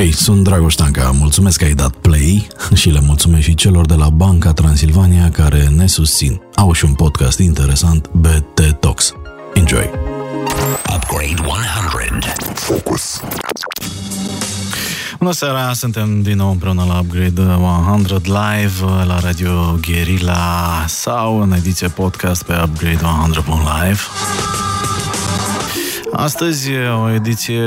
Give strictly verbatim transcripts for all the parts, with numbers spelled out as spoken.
Hei, sunt Dragoș Stancă, mulțumesc că ai dat play și le mulțumesc și celor de la Banca Transilvania care ne susțin. Au și un podcast interesant, B T Talks. Enjoy! Upgrade o sută. Focus. Bună seara, suntem din nou împreună la Upgrade o sută Live, la Radio Guerilla sau în ediție podcast pe Upgrade o sută punct live. Astăzi o ediție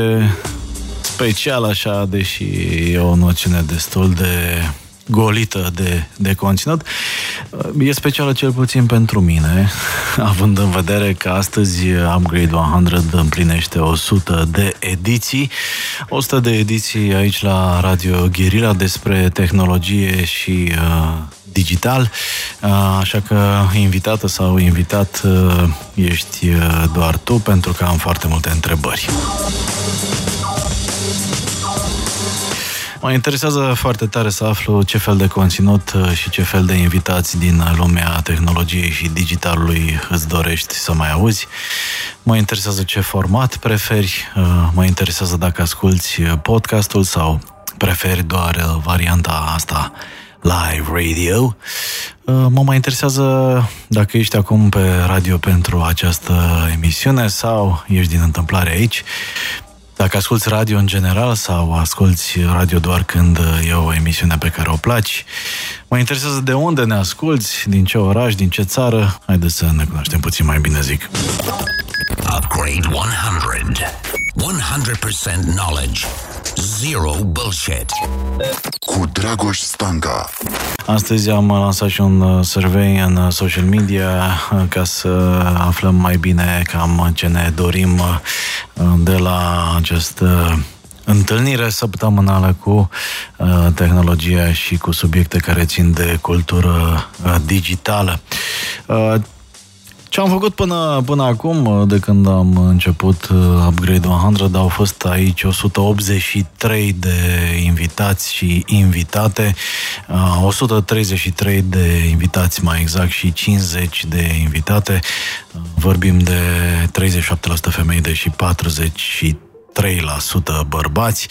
special așa, deși e o noțiune destul de golită de, de conținut. E specială cel puțin pentru mine, având în vedere că astăzi Upgrade o sută împlinește o sută de ediții. o sută de ediții aici la Radio Guerilla despre tehnologie și uh, digital. Uh, așa că invitată sau invitat uh, ești uh, doar tu, pentru că am foarte multe întrebări. Mă interesează foarte tare să aflu ce fel de conținut și ce fel de invitați din lumea tehnologiei și digitalului îți dorești să mai auzi. Mă interesează ce format preferi, mă interesează dacă asculti podcastul sau preferi doar varianta asta live radio. Mă mai interesează dacă ești acum pe radio pentru această emisiune sau ești din întâmplare aici. Dacă asculți radio în general sau asculți radio doar când e o emisiune pe care o placi, mă interesează de unde ne asculți, din ce oraș, din ce țară. Haideți să ne cunoaștem puțin mai bine, zic. Upgrade o sută. o sută la sută knowledge. Zero bullshit. Cu Dragoș Stancă. Astăzi am lansat și un survey în social media ca să aflăm mai bine cam ce ne dorim de la această întâlnire săptămânală cu tehnologia și cu subiecte care țin de cultură digitală. Ce am făcut până, până acum, de când am început Upgrade o sută, au fost aici o sută optzeci și trei de invitați și invitate, o sută treizeci și trei de invitați mai exact și cincizeci de invitate. Vorbim de treizeci și șapte la sută femei, deși patruzeci și trei la sută bărbați.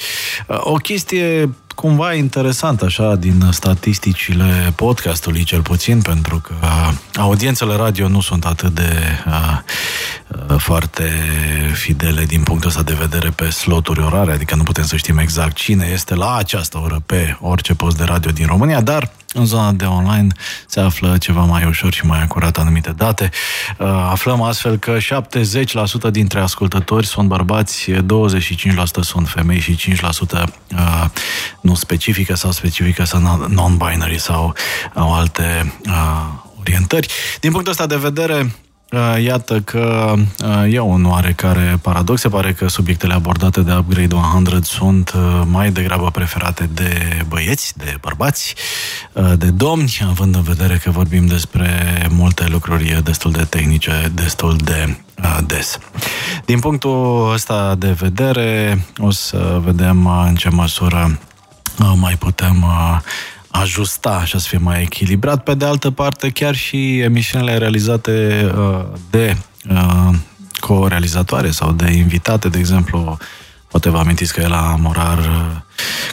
O chestie cumva interesant așa din statisticile podcastului, cel puțin, pentru că audiențele radio nu sunt atât de a, a, foarte fidele din punctul ăsta de vedere pe sloturi orare, adică nu putem să știm exact cine este la această oră pe orice post de radio din România, dar în zona de online se află ceva mai ușor și mai acurat anumite date. Aflăm astfel că șaptezeci la sută dintre ascultători sunt bărbați, douăzeci și cinci la sută sunt femei și cinci la sută nu specifică sau specifică sau non-binary sau au alte orientări. Din punctul ăsta de vedere, iată că e un oarecare paradox. Se pare că subiectele abordate de Upgrade o sută sunt mai degrabă preferate de băieți, de bărbați, de domni, având în vedere că vorbim despre multe lucruri destul de tehnice, destul de des. Din punctul ăsta de vedere, o să vedem în ce măsură mai putem ajusta, așa să fie mai echilibrat. Pe de altă parte, chiar și emisiunile realizate de co-realizatoare sau de invitate, de exemplu, poate vă amintiți că e la Morar,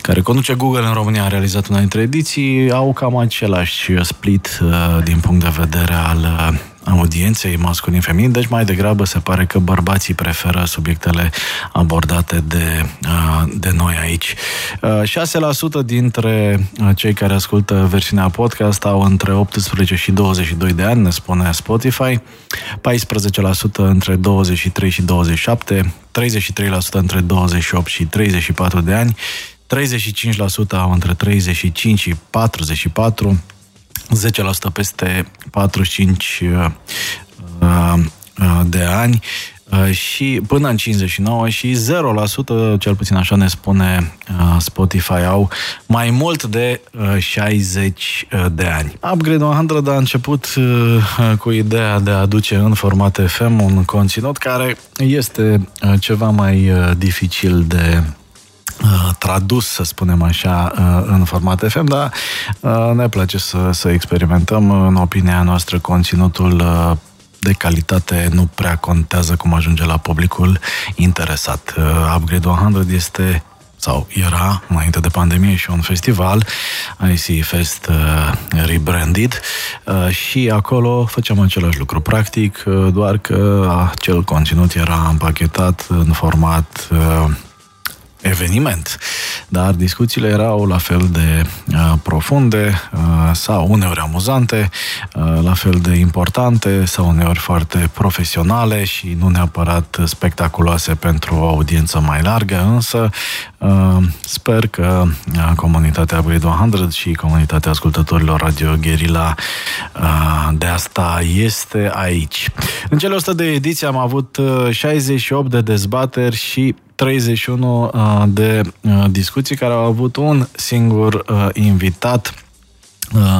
care conduce Google în România, a realizat una dintre ediții, au cam același split din punct de vedere al audienței masculin-feminin, deci mai degrabă se pare că bărbații preferă subiectele abordate de, de noi aici. șase la sută dintre cei care ascultă versiunea podcast au între optsprezece și douăzeci și doi de ani, ne spune Spotify, paisprezece la sută între douăzeci și trei și douăzeci și șapte, treizeci și trei la sută între douăzeci și opt și treizeci și patru de ani, treizeci și cinci la sută au între treizeci și cinci și patruzeci și patru, zece la sută peste patruzeci și cinci de ani și până în cincizeci și nouă și zero la sută, cel puțin așa ne spune Spotify, au mai mult de șaizeci de ani. Upgrade o sută a început cu ideea de a aduce în format F M un conținut care este ceva mai dificil de tradus, să spunem așa, în format F M, dar ne place să, să experimentăm. În opinia noastră, conținutul de calitate nu prea contează cum ajunge la publicul interesat. Upgrade o sută este sau era, înainte de pandemie, și un festival, I C Fest uh, rebranded, uh, și acolo făceam același lucru, practic, uh, doar că acel conținut era împachetat în format uh, eveniment, dar discuțiile erau la fel de uh, profunde uh, sau uneori amuzante, uh, la fel de importante sau uneori foarte profesionale și nu neapărat spectaculoase pentru o audiență mai largă, însă uh, sper că uh, comunitatea Upgrade o sută și comunitatea ascultătorilor Radio Guerilla uh, de asta este aici. În cele o sută de ediții am avut șaizeci și opt de dezbateri și treizeci și unu de discuții care au avut un singur invitat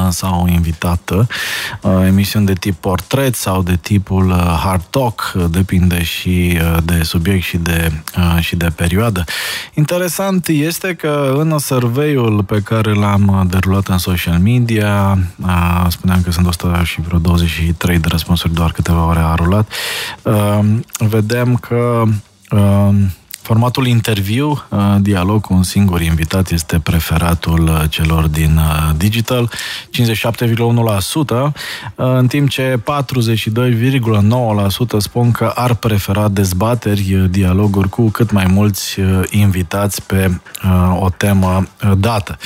sau invitată, emisiuni de tip portret sau de tipul hard talk, depinde și de subiect și de, și de perioadă. Interesant este că în surveiul pe care l-am derulat în social media, spuneam că sunt o sută și vreo douăzeci și trei de răspunsuri, doar câteva ore a rulat, vedem că formatul interviu, dialog cu un singur invitat, este preferatul celor din digital, cincizeci și șapte virgulă unu la sută, în timp ce patruzeci și doi virgulă nouă la sută spun că ar prefera dezbateri, dialoguri cu cât mai mulți invitați pe o temă dată.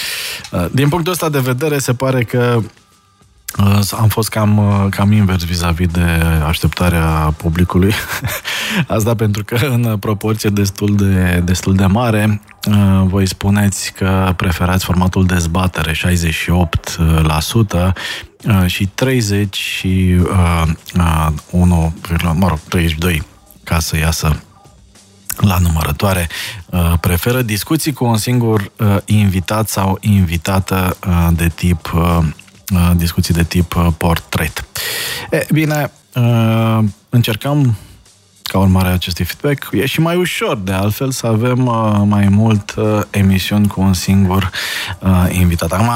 Din punctul ăsta de vedere, se pare că am fost cam, cam invers vis-a-vis de așteptarea publicului. Asta pentru că în proporție destul de, destul de mare, voi spuneți că preferați formatul dezbatere, șaizeci și opt la sută, și treizeci și unu, mă rog, treizeci și doi, ca să iasă la numărătoare, preferă discuții cu un singur invitat sau invitată de tip discuții de tip portret. E, bine, încercăm, ca urmare a acestui feedback, e și mai ușor, de altfel, să avem mai mult emisiuni cu un singur invitat. Acum,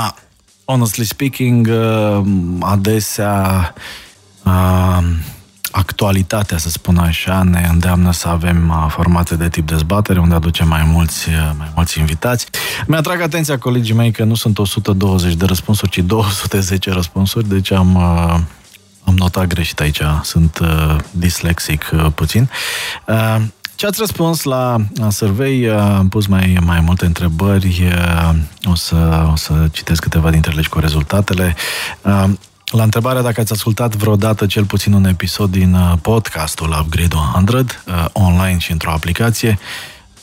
honestly speaking, adesea actualitatea, să spun așa, ne îndeamnă să avem formate de tip dezbatere, unde aducem mai mulți, mai mulți invitați. Mi-atrag atenția colegii mei că nu sunt o sută douăzeci de răspunsuri, ci două sute zece răspunsuri, deci am, am notat greșit aici, sunt dislexic puțin. Ce ați răspuns la survey? Am pus mai, mai multe întrebări, o să, o să citesc câteva dintre ele și cu rezultatele. La întrebarea dacă ați ascultat vreodată cel puțin un episod din podcastul Upgrade o sută, online și într-o aplicație,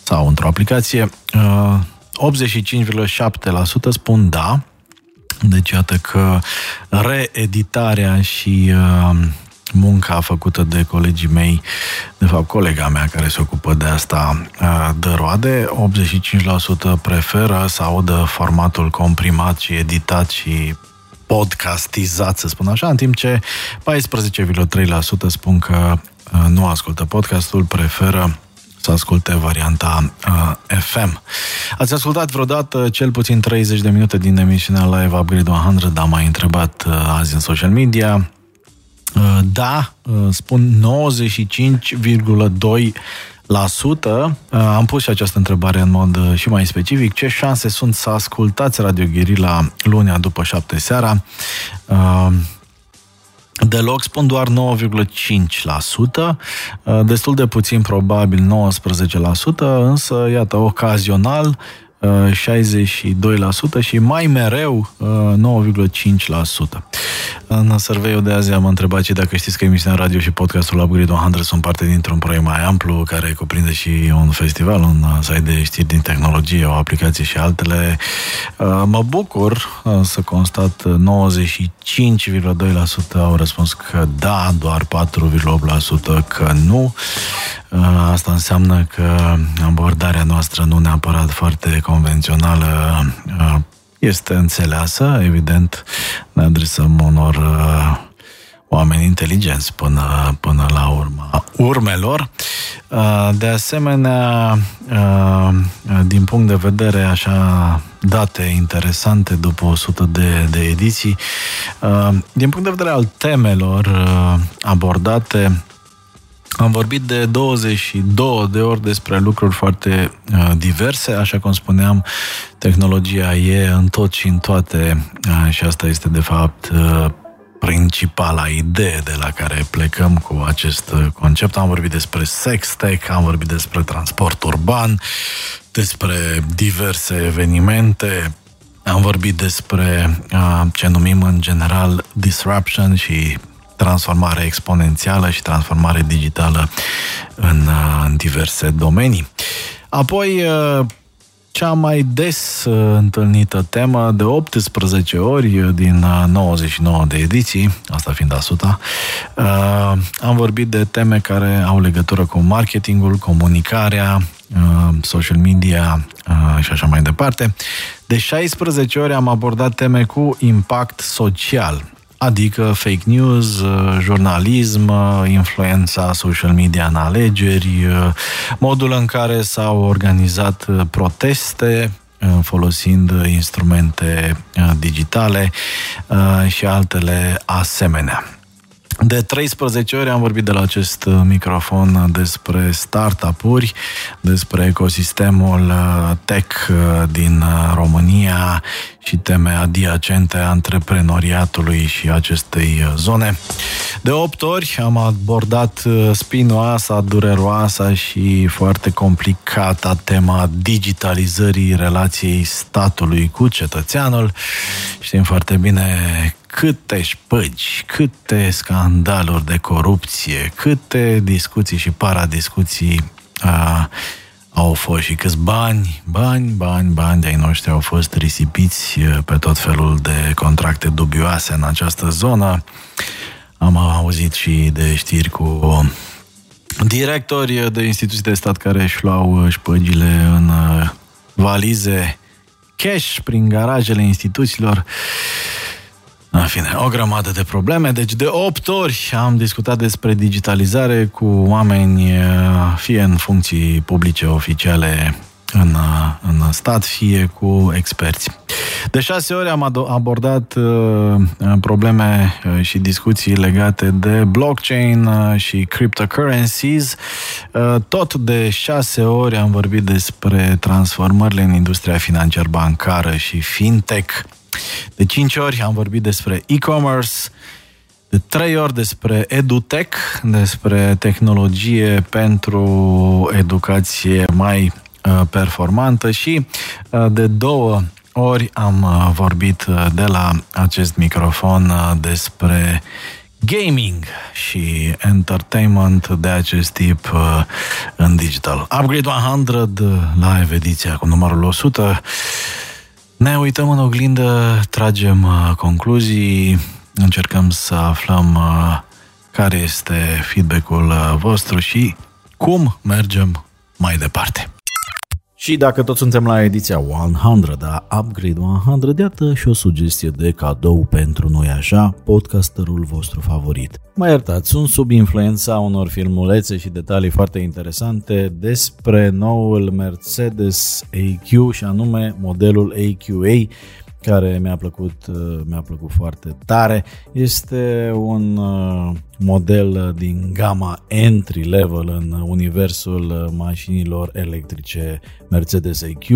sau într-o aplicație, optzeci și cinci virgulă șapte la sută spun da, deci iată că reeditarea și munca făcută de colegii mei, de fapt colega mea care se ocupă de asta, dă roade. Optzeci și cinci la sută preferă să audă formatul comprimat și editat și podcastizat, să spun așa, în timp ce paisprezece virgulă trei la sută spun că nu ascultă podcastul, preferă să asculte varianta F M. Ați ascultat vreodată cel puțin treizeci de minute din emisiunea Live Upgrade o sută, am mai întrebat azi în social media. Da, spun nouăzeci și cinci virgulă doi la sută. La sută. Am pus și această întrebare în mod și mai specific. Ce șanse sunt să ascultați Radio Guerilla lunea după șapte seara? Deloc, spun doar nouă virgulă cinci la sută. Destul de puțin, probabil nouăsprezece la sută, însă, iată, ocazional, șaizeci și doi la sută și mai mereu nouă virgulă cinci la sută. În surveiul de azi am întrebat și dacă știți că emisiunea radio și podcastul Upgrade o sută sunt parte dintr-un proiect mai amplu care cuprinde și un festival, un site de știri din tehnologie, o aplicație și altele. Mă bucur să constat nouăzeci și cinci virgulă doi la sută au răspuns că da, doar patru virgulă opt la sută că nu. Asta înseamnă că abordarea noastră, nu neapărat foarte convențională, este înțeleasă, evident, ne adresăm unor uh, oameni inteligenți până, până la urma urmelor. Uh, de asemenea, uh, din punct de vedere așa date interesante după o sută de, de ediții, uh, din punct de vedere al temelor uh, abordate, Am vorbit de douăzeci și două de ori despre lucruri foarte uh, diverse, așa cum spuneam, tehnologia e în tot și în toate uh, și asta este de fapt uh, principala idee de la care plecăm cu acest concept. Am vorbit despre sex tech, am vorbit despre transport urban, despre diverse evenimente, am vorbit despre uh, ce numim în general disruption și transformare exponențială și transformare digitală în, în diverse domenii. Apoi, cea mai des întâlnită temă de optsprezece ori din nouăzeci și nouă de ediții, asta fiind o sută, am vorbit de teme care au legătură cu marketingul, comunicarea, social media și așa mai departe. De șaisprezece ori am abordat teme cu impact social, adică fake news, jurnalism, influența social media în alegeri, modul în care s-au organizat proteste folosind instrumente digitale și altele asemenea. De treisprezece ori am vorbit de la acest microfon despre startup-uri, despre ecosistemul tech din România și teme adiacente antreprenoriatului și acestei zone. De opt ori am abordat spinoasa, dureroasa și foarte complicată tema digitalizării relației statului cu cetățeanul. Știm foarte bine câte șpăgi, câte scandaluri de corupție, câte discuții și paradiscuții a, au fost și câți bani, bani, bani, bani de ai noștri au fost risipiți pe tot felul de contracte dubioase în această zonă. Am auzit și de știri cu directori de instituții de stat care își luau șpăgile în valize cash prin garajele instituțiilor. În fine, o grămadă de probleme. Deci de opt ori am discutat despre digitalizare cu oameni fie în funcții publice oficiale în, în stat, fie cu experți. De șase ori am abordat probleme și discuții legate de blockchain și cryptocurrencies. Tot de șase ori am vorbit despre transformările în industria financiar-bancară și fintech. De cinci ori am vorbit despre e-commerce, de trei ori despre edutech, despre tehnologie pentru educație mai performantă și de două ori am vorbit de la acest microfon despre gaming și entertainment de acest tip în digital. Upgrade o sută, live ediția cu numărul o sută. Ne uităm în oglindă, tragem concluzii, încercăm să aflăm care este feedback-ul vostru și cum mergem mai departe. Și dacă toți suntem la ediția o sută, a Upgrade o sută, iată și o sugestie de cadou pentru noi, așa, podcasterul vostru favorit. Mă iertați, sunt sub influența unor filmulețe și detalii foarte interesante despre noul Mercedes E Q și anume modelul E Q A, care mi-a plăcut, mi-a plăcut foarte tare. Este un model din gama entry-level în universul mașinilor electrice Mercedes E Q.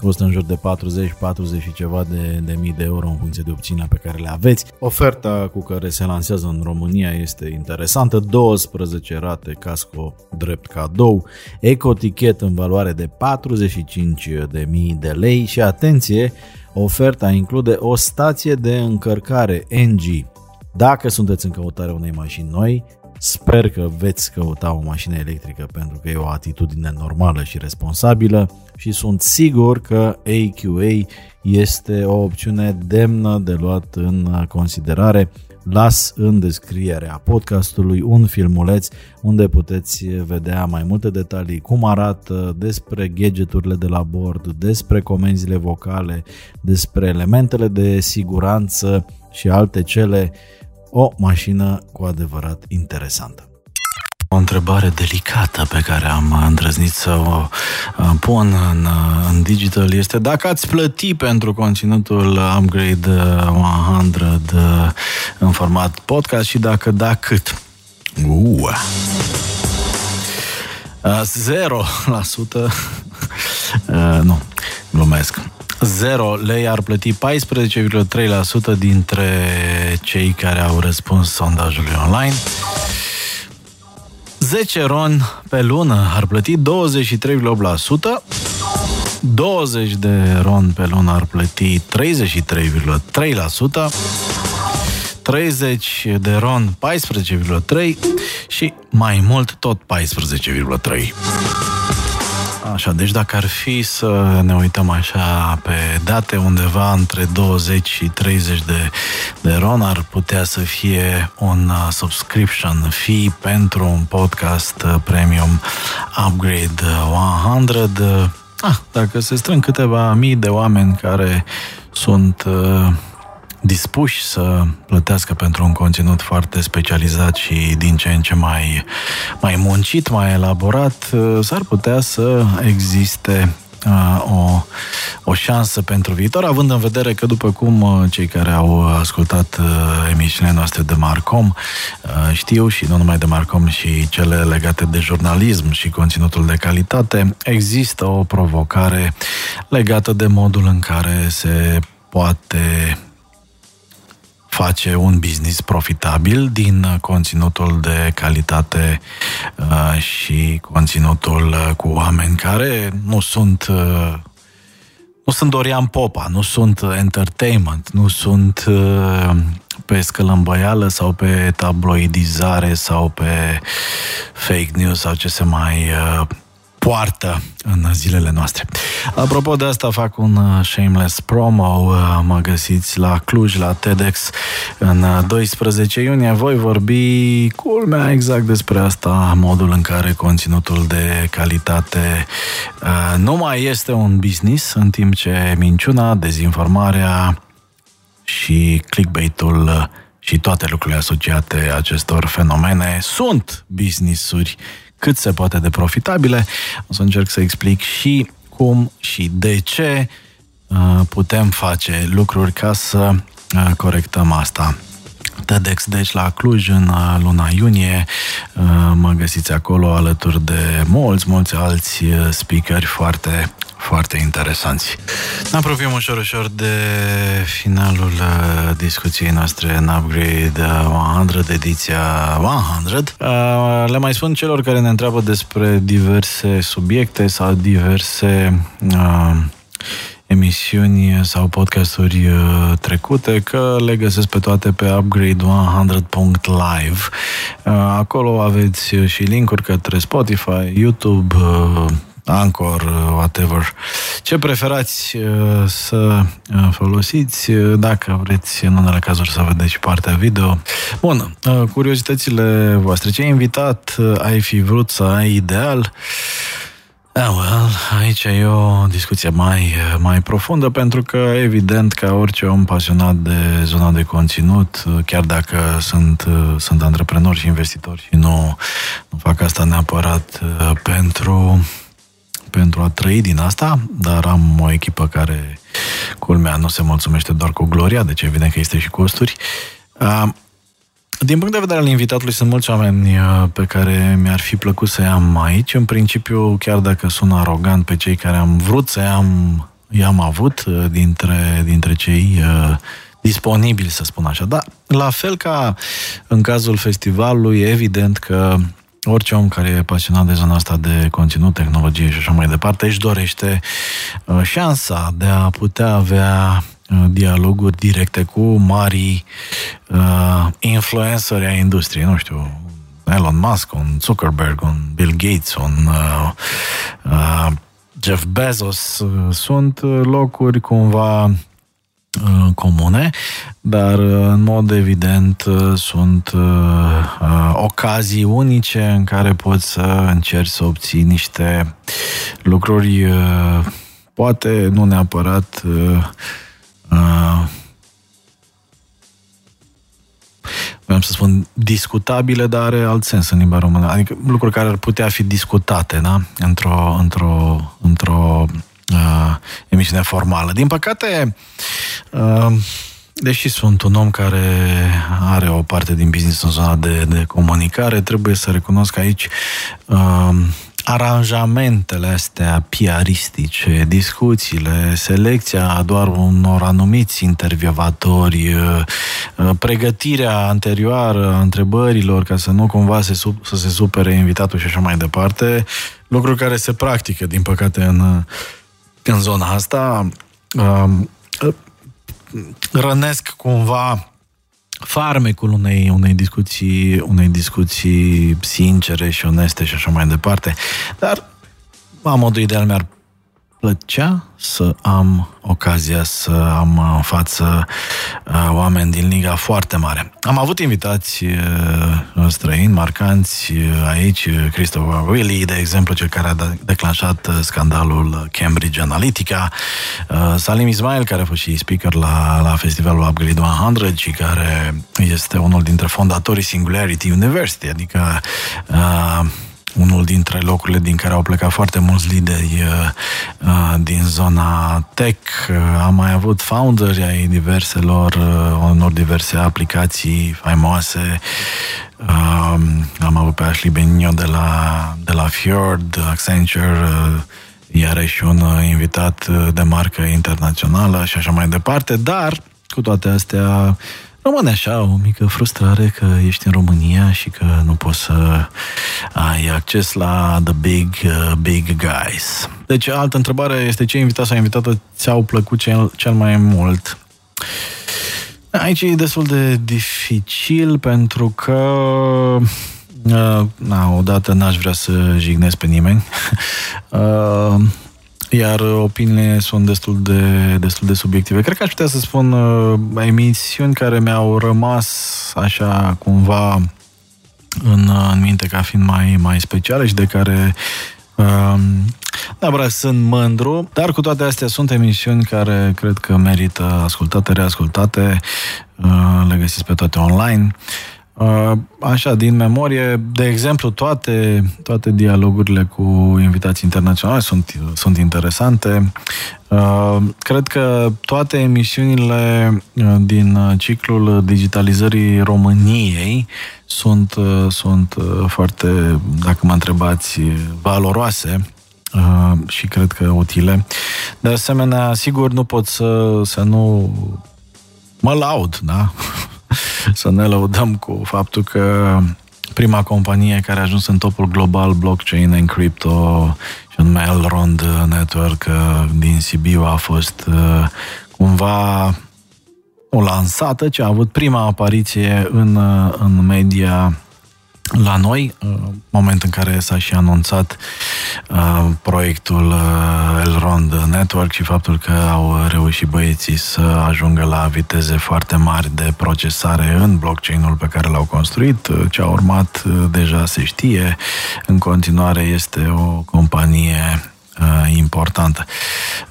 Costă în jur de patruzeci patruzeci și ceva de, de mii de euro în funcție de opțiunea pe care le aveți. Oferta cu care se lansează în România este interesantă. douăsprezece rate casco drept cadou, ecotichet în valoare de patruzeci și cinci de mii de lei și atenție, oferta include o stație de încărcare N G. Dacă sunteți în căutarea unei mașini noi, sper că veți căuta o mașină electrică pentru că e o atitudine normală și responsabilă și sunt sigur că E Q A este o opțiune demnă de luat în considerare. Las în descrierea podcastului un filmuleț unde puteți vedea mai multe detalii, cum arată, despre gadgeturile de la bord, despre comenzile vocale, despre elementele de siguranță și alte cele. O mașină cu adevărat interesantă. O întrebare delicată pe care am îndrăznit să o pun în, în digital este dacă ați plăti pentru conținutul Upgrade o sută în format podcast și dacă da, cât? Uuu. Zero la sută. Nu, glumesc. Zero lei ar plăti paisprezece virgulă trei la sută dintre cei care au răspuns sondajului online. zece ron pe lună ar plăti douăzeci și trei virgulă opt la sută. douăzeci de ron pe lună ar plăti treizeci și trei virgulă trei la sută. treizeci de ron paisprezece virgulă trei la sută și mai mult tot paisprezece virgulă trei la sută. Așa, deci dacă ar fi să ne uităm așa pe date, undeva între douăzeci și treizeci de ron ar putea să fie un subscription fee pentru un podcast premium Upgrade o sută. Ah, dacă se strâng câteva mii de oameni care sunt uh, dispuși să plătească pentru un conținut foarte specializat și din ce în ce mai, mai muncit, mai elaborat, uh, s-ar putea să existe uh, o, o șansă pentru viitor, având în vedere că, după cum uh, cei care au ascultat uh, emisiunile noastre de Marcom uh, știu, și nu numai de Marcom, și cele legate de jurnalism și conținutul de calitate, există o provocare legată de modul în care se poate face un business profitabil din conținutul de calitate și conținutul cu oameni care nu sunt, nu sunt Dorian Popa, nu sunt entertainment, nu sunt pe scălâmbăială sau pe tabloidizare sau pe fake news sau ce se mai poartă în zilele noastre. Apropo de asta, fac un shameless promo. Mă găsiți la Cluj, la TEDx, în doisprezece iunie. Voi vorbi, culmea, exact despre asta, modul în care conținutul de calitate nu mai este un business, în timp ce minciuna, dezinformarea și clickbait-ul și toate lucrurile asociate acestor fenomene sunt business-uri cât se poate de profitabile. O să încerc să explic și cum și de ce putem face lucruri ca să corectăm asta. TEDx, deci, la Cluj în luna iunie. Mă găsiți acolo alături de mulți, mulți alți speakeri foarte, foarte interesanți. Ne apropiem ușor, ușor de finalul discuției noastre în Upgrade o sută, ediția o sută. Le mai spun celor care ne întreabă despre diverse subiecte sau diverse uh, emisiuni sau podcasturi trecute, că le găsesc pe toate pe upgrade one hundred dot live. Acolo aveți și link-uri către Spotify, YouTube, Anchor, whatever. Ce preferați să folosiți, dacă vreți în unele cazuri să vedeți și partea video. Bun, curiozitățile voastre. Ce invitat ai fi vrut să ai ideal? Ah, well, aici e o discuție mai, mai profundă, pentru că, evident, ca orice om pasionat de zona de conținut, chiar dacă sunt, sunt antreprenori și investitori și nu, nu fac asta neapărat pentru, pentru a trăi din asta, dar am o echipă care, culmea, nu se mulțumește doar cu gloria, deci evident că este și costuri. Din punct de vedere al invitatului, sunt mulți oameni pe care mi-ar fi plăcut să-i am aici. În principiu, chiar dacă sună arogant, pe cei care am vrut să-i am, i-am avut dintre, dintre cei uh, disponibili, să spun așa. Dar, la fel ca în cazul festivalului, evident că orice om care e pasionat de zona asta de conținut, tehnologie și așa mai departe, își dorește uh, șansa de a putea avea dialoguri directe cu mari uh, influenceri ai industriei, nu știu, Elon Musk, un Zuckerberg, un Bill Gates, un uh, uh, Jeff Bezos. Sunt locuri cumva uh, comune, dar uh, în mod evident uh, sunt uh, uh, ocazii unice în care poți să încerci să obții niște lucruri, uh, poate nu neapărat uh, Uh, vreau să spun discutabile, dar are alt sens în limba română. Adică lucruri care ar putea fi discutate, da? Într-o, într-o, într-o uh, emisiune formală. Din păcate, uh, Deși sunt un om care are o parte din business în zona de, de comunicare, trebuie să recunosc aici uh, aranjamentele astea piaristice, discuțiile, selecția doar unor anumiți intervievatori, pregătirea anterioară a întrebărilor ca să nu cumva se, să se supere invitatul și așa mai departe, lucruri care se practică, din păcate, în, în zona asta, rănesc cumva farmecul unei, unei, discuții, unei discuții sincere și oneste și așa mai departe. Dar, la modul ideal, mi-ar plăcea să am ocazia să am în față uh, oameni din liga foarte mare. Am avut invitați uh, străini, marcanți uh, aici, Christopher Wylie, de exemplu, cel care a de- declanșat uh, scandalul Cambridge Analytica, uh, Salim Ismail, care a fost și speaker la, la festivalul Upgrade one hundred și care este unul dintre fondatorii Singularity University, adică uh, unul dintre locurile din care au plecat foarte mulți lideri uh, din zona tech. Uh, am mai avut founderi ai diverselor, uh, unor diverse aplicații faimoase. Uh, am avut pe Ashley Benio de la, de la Fjord, Accenture, uh, iarăși un uh, invitat de marcă internațională și așa mai departe, dar cu toate astea rămâne așa o mică frustrare că ești în România și că nu poți să ai acces la the big, big guys. Deci, altă întrebare este ce invitați sau invitată ți-au plăcut cel, cel mai mult? Aici e destul de dificil pentru că na, odată n-aș vrea să jignesc pe nimeni. Iar opiniile sunt destul de, destul de subiective. Cred că aș putea să spun uh, emisiuni care mi-au rămas așa cumva în, în minte ca fiind mai, mai speciale și de care uh, neapărat sunt mândru, dar cu toate astea sunt emisiuni care cred că merită ascultate, reascultate, uh, le găsiți pe toate online. Așa, din memorie, de exemplu, toate, toate dialogurile cu invitații internaționali sunt, sunt interesante. Cred că toate emisiunile din ciclul digitalizării României sunt, sunt foarte, dacă mă întrebați, valoroase și cred că utile. De asemenea, sigur, nu pot să, să nu mă laud, da? Să ne lăudăm cu faptul că prima companie care a ajuns în topul global blockchain and crypto, și anume Elrond Network din Sibiu, a fost cumva o lansată, ce a avut prima apariție în, în media la noi, moment în care s-a și anunțat uh, proiectul uh, Elrond Network și faptul că au reușit băieții să ajungă la viteze foarte mari de procesare în blockchain-ul pe care l-au construit. Ce a urmat uh, deja se știe. În continuare este o companie uh, importantă.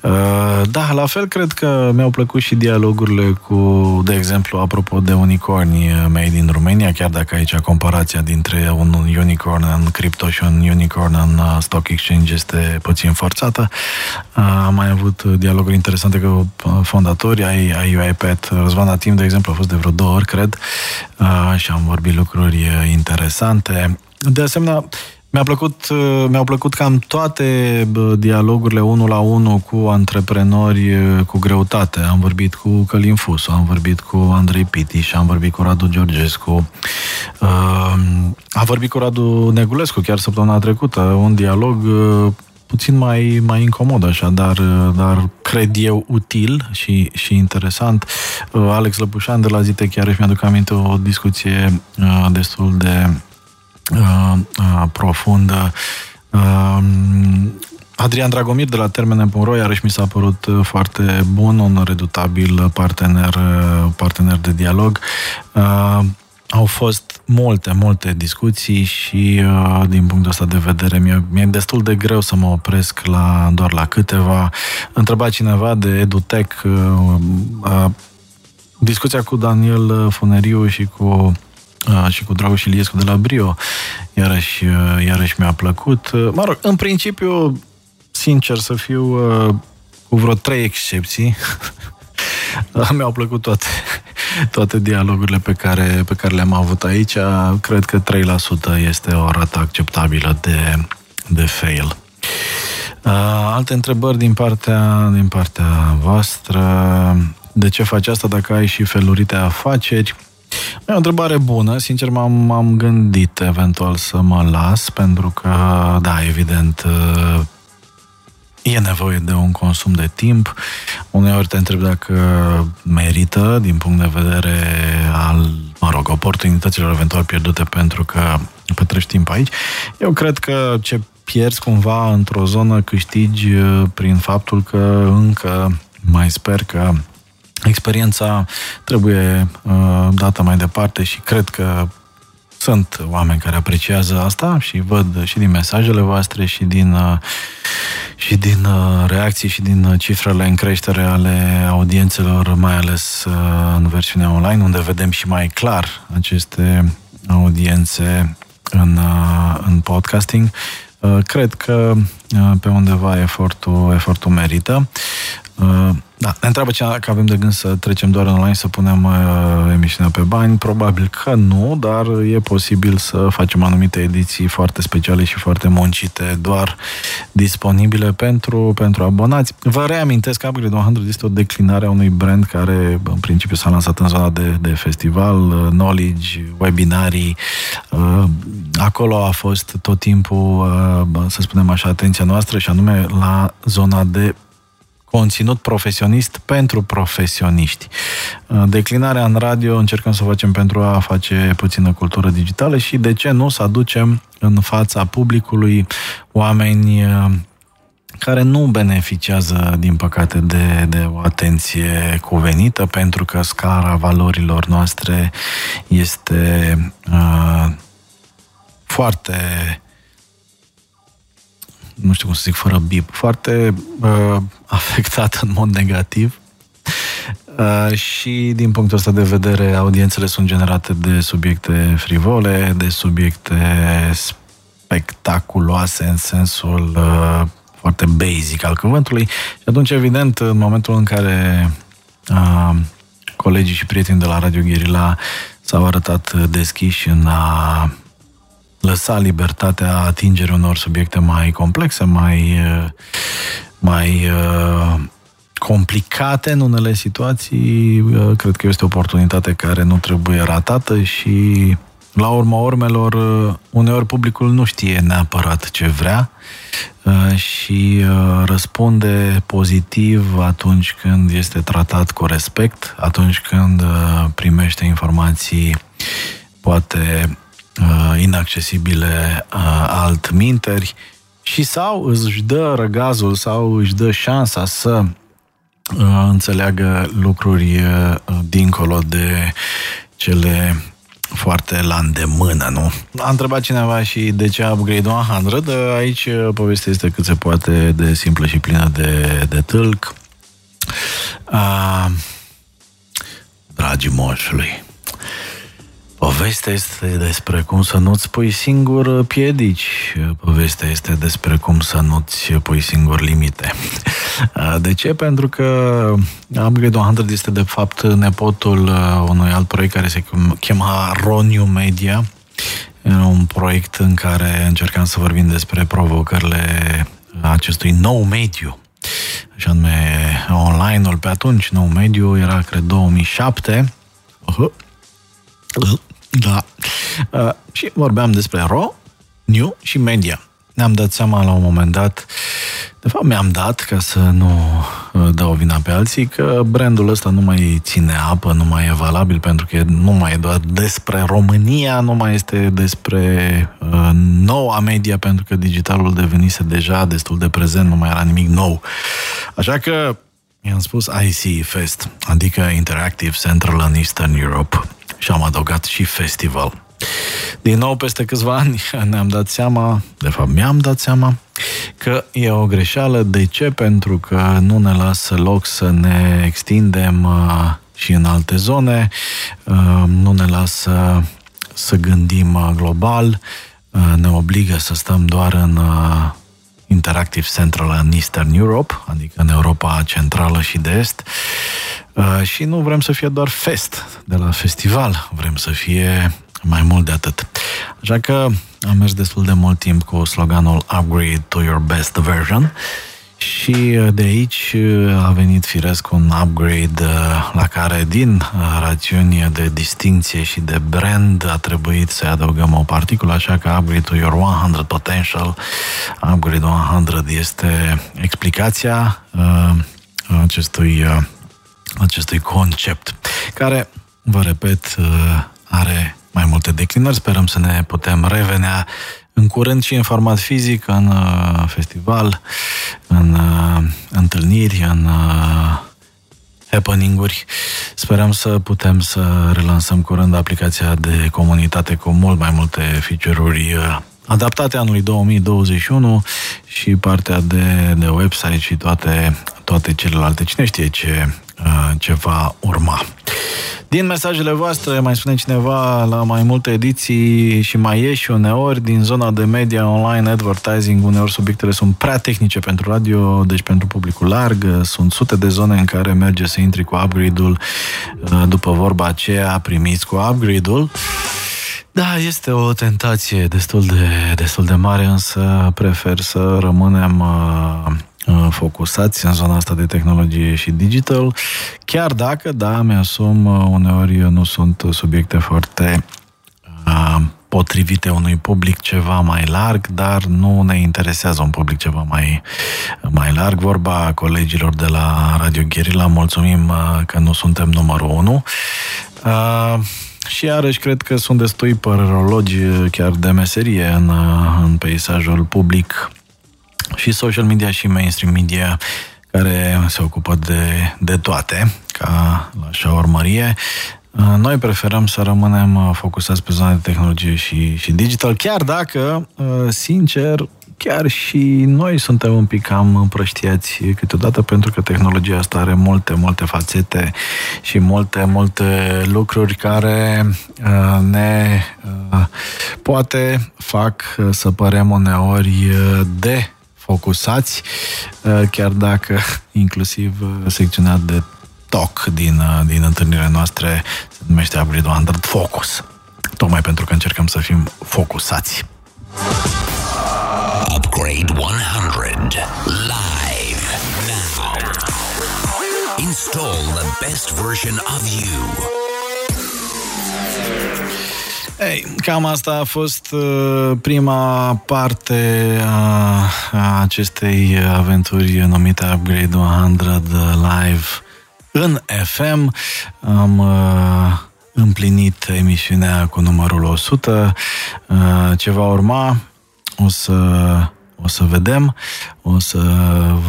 Uh, da, la fel cred că mi-au plăcut și dialogurile cu, de exemplu, apropo de unicorni mei din România, chiar dacă aici comparația dintre un unicorn în cripto și un unicorn în stock exchange este puțin forțată. Uh, am mai avut dialoguri interesante cu fondatorii ai A I U P. Răzvan timp, de exemplu, a fost de vreo două ori, cred, uh, și am vorbit lucruri interesante. De asemenea, Mi-a plăcut, mi-au plăcut cam toate dialogurile unul la unul cu antreprenori cu greutate. Am vorbit cu Călin Fus, am vorbit cu Andrei Piti și am vorbit cu Radu Georgescu. Am vorbit cu Radu Negulescu chiar săptămâna trecută. Un dialog puțin mai, mai incomod așa, dar, dar cred eu util și, și interesant. Alex Lăpușan de la Zite chiar își mi-aduc aminte o discuție destul de Uh, uh, profundă. Uh, Adrian Dragomir de la Termene punct ro iarăși mi s-a părut foarte bun, un redutabil partener, partener de dialog. Uh, au fost multe, multe discuții și uh, din punctul ăsta de vedere mi-e, mi-e destul de greu să mă opresc la, doar la câteva. Întreba cineva de EduTech, uh, uh, discuția cu Daniel Funeriu și cu și cu Dragoș Iliescu de la Brio iarăși, iarăși mi-a plăcut. Mă rog, în principiu, sincer să fiu, cu vreo trei excepții Mi-au plăcut toate, toate dialogurile pe care, pe care le-am avut aici. Cred că trei la sută este o rată acceptabilă de, de fail. Alte întrebări din partea, din partea voastră. De ce faci asta dacă ai și felurite afaceri? E o întrebare bună. Sincer, m-am, m-am gândit eventual să mă las, pentru că, da, evident, e nevoie de un consum de timp. Uneori te întreb dacă merită din punct de vedere al, mă rog, oportunităților eventual pierdute pentru că petreci timp aici. Eu cred că ce pierzi cumva într-o zonă câștigi prin faptul că încă mai sper că experiența trebuie uh, dată mai departe și cred că sunt oameni care apreciază asta și văd și din mesajele voastre și din, uh, și din uh, reacții și din cifrele în creștere ale audiențelor, mai ales uh, în versiunea online, unde vedem și mai clar aceste audiențe în, uh, în podcasting. Uh, cred că uh, pe undeva efortul, efortul merită. Uh, Da, ne întreabă cineva dacă avem de gând să trecem doar online, să punem uh, emisiunea pe bani. Probabil că nu, dar e posibil să facem anumite ediții foarte speciale și foarte muncite, doar disponibile pentru, pentru abonați. Vă reamintesc că Upgrade o sută este o declinare a unui brand care în principiu s-a lansat în zona de, de festival, knowledge, webinarii. Uh, acolo a fost tot timpul, uh, să spunem așa, atenția noastră și anume la zona de conținut profesionist pentru profesioniști. Declinarea în radio încercăm să o facem pentru a face puțină cultură digitală și de ce nu să aducem în fața publicului oameni care nu beneficiază, din păcate, de, de o atenție cuvenită, pentru că scara valorilor noastre este uh, foarte, nu știu cum să zic, fără bip, foarte uh, afectat în mod negativ uh, și din punctul ăsta de vedere audiențele sunt generate de subiecte frivole, de subiecte spectaculoase în sensul uh, foarte basic al cuvântului și atunci, evident, în momentul în care uh, colegii și prietenii de la Radio Guerilla s-au arătat deschiși în a lăsa libertatea atingerii unor subiecte mai complexe, mai, mai uh, complicate în unele situații, uh, cred că este o oportunitate care nu trebuie ratată și, la urma urmelor, uh, uneori publicul nu știe neapărat ce vrea uh, și uh, răspunde pozitiv atunci când este tratat cu respect, atunci când uh, primește informații poate inaccesibile altminteri și sau își dă răgazul sau își dă șansa să înțeleagă lucruri dincolo de cele foarte la îndemână, nu? A întrebat cineva și de ce Upgrade o sută. Aici povestea este cât se poate de simplă și plină de, de tâlc. A, dragii moșului, povestea este despre cum să nu-ți pui singur piedici. Povestea este despre cum să nu-ți pui singur limite. De ce? Pentru că Upgrade o sută este de fapt nepotul unui alt proiect care se chema Roniu Media. Un proiect în care încercam să vorbim despre provocările acestui nou mediu. Și anume online-ul pe atunci. Nou mediu era, cred, două mii șapte. Uh-huh. Da. Uh, și vorbeam despre Raw, New și Media. Ne-am dat seama la un moment dat, de fapt mi-am dat, ca să nu dau vina pe alții, că brandul ăsta nu mai ține apă, nu mai e valabil, pentru că nu mai e doar despre România, nu mai este despre uh, noua media, pentru că digitalul devenise deja destul de prezent, nu mai era nimic nou. Așa că i-am spus I C Fest, adică Interactive Central and Eastern Europe. Și am adăugat și festival. Din nou, peste câțiva ani, ne-am dat seama, de fapt mi-am dat seama, că e o greșeală. De ce? Pentru că nu ne lasă loc să ne extindem și în alte zone, nu ne lasă să gândim global, ne obligă să stăm doar în Interactive Central and Eastern Europe, adică în Europa Centrală și de Est. Uh, și nu vrem să fie doar fest de la festival, vrem să fie mai mult de atât. Așa că am mers destul de mult timp cu sloganul Upgrade to your best version și de aici a venit firesc un upgrade la care, din rațiuni de distinție și de brand, a trebuit să adăugăm o particulă, așa că Upgrade to your one hundred potential, Upgrade one hundred este explicația uh, acestui, uh, acestui concept, care, vă repet, uh, are mai multe declinări. Sperăm să ne putem revenea în curând și în format fizic, în uh, festival, în uh, întâlniri, în uh, happening-uri. Sperăm să putem să relansăm curând aplicația de comunitate cu mult mai multe feature-uri uh, adaptate anului două mii douăzeci și unu și partea de, de website și toate, toate celelalte. Cine știe ce, uh, ce va urma. Din mesajele voastre, mai spune cineva, la mai multe ediții și mai ieși uneori din zona de media online, advertising, uneori subiectele sunt prea tehnice pentru radio, deci pentru publicul larg, sunt sute de zone în care merge să intri cu upgrade-ul, după vorba aceea primiți cu upgrade-ul. Da, este o tentație destul de, destul de mare, însă prefer să rămânem focusați în zona asta de tehnologie și digital, chiar dacă, da, mi-asum, uneori nu sunt subiecte foarte uh, potrivite unui public ceva mai larg, dar nu ne interesează un public ceva mai, mai larg. Vorba colegilor de la Radio Guerilla, mulțumim că nu suntem numărul unu. Uh, Și iarăși cred că sunt destui părerologi chiar de meserie în, în peisajul public și social media și mainstream media care se ocupă de, de toate, ca la șaormărie. Noi preferăm să rămânem focusați pe zona de tehnologie și, și digital, chiar dacă, sincer, chiar și noi suntem un pic cam împrăștiați câteodată, pentru că tehnologia asta are multe, multe fațete și multe, multe lucruri care ne poate fac să părem uneori de focusați, chiar dacă inclusiv secțiunea de talk din, din întâlnirile noastre se numește Upgrade one hundred Focus, tocmai pentru că încercăm să fim focusați. Upgrade one hundred live now. Install the best version of you. Ei, cam asta a fost uh, prima parte a, a acestei aventuri numite Upgrade one hundred live în F M. Am uh, împlinit emisiunea cu numărul o sută. Uh, ce va urma? O să, o să vedem, o să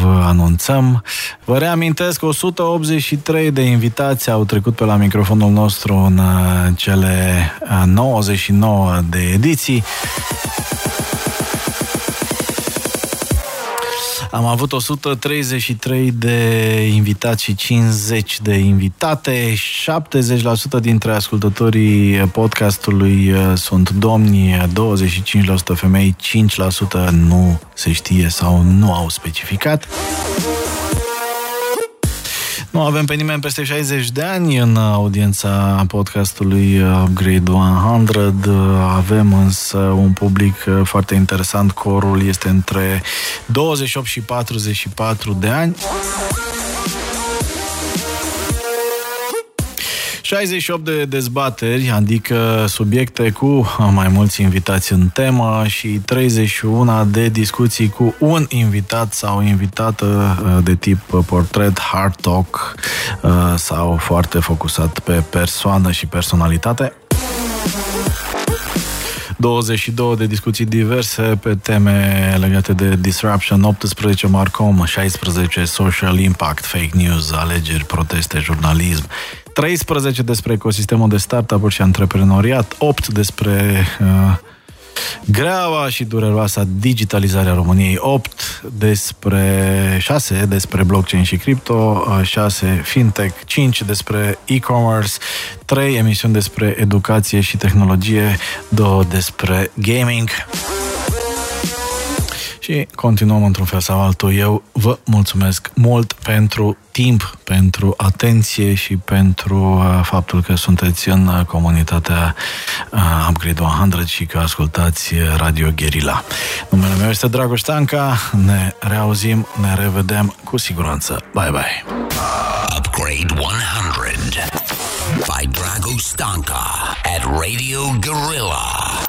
vă anunțăm. Vă reamintesc, o sută optzeci și trei de invitații au trecut pe la microfonul nostru în cele nouăzeci și nouă de ediții. Am avut o sută treizeci și trei de invitați și cincizeci de invitate. șaptezeci la sută dintre ascultătorii podcastului sunt domni, douăzeci și cinci la sută femei, cinci la sută nu se știe sau nu au specificat. Nu avem pe nimeni peste șaizeci de ani în audiența podcastului Upgrade one hundred. Avem însă un public foarte interesant. Corul este între douăzeci și opt și patruzeci și patru de ani. șaizeci și opt de dezbateri, adică subiecte cu mai mulți invitați în temă și treizeci și unu de discuții cu un invitat sau invitată de tip portret, hard talk sau foarte focusat pe persoană și personalitate. douăzeci și două de discuții diverse pe teme legate de disruption, optsprezece Marcom, șaisprezece social impact, fake news, alegeri, proteste, jurnalism, treisprezece despre ecosistemul de startup-uri și antreprenoriat, opt despre uh, greaua și dureroasa digitalizare a României, opt despre șase despre blockchain și cripto, șase fintech, cinci despre e-commerce, trei emisiuni despre educație și tehnologie, două despre gaming. și continuăm într-un fel sau altul. Eu vă mulțumesc mult pentru timp, pentru atenție și pentru faptul că sunteți în comunitatea Upgrade o sută și că ascultați Radio Guerilla. Numele meu este Dragoș Stancă, ne reauzim, ne revedem cu siguranță. Bye, bye! Upgrade o sută by Dragoș Stancă at Radio Guerilla.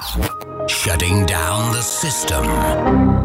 Shutting down the system.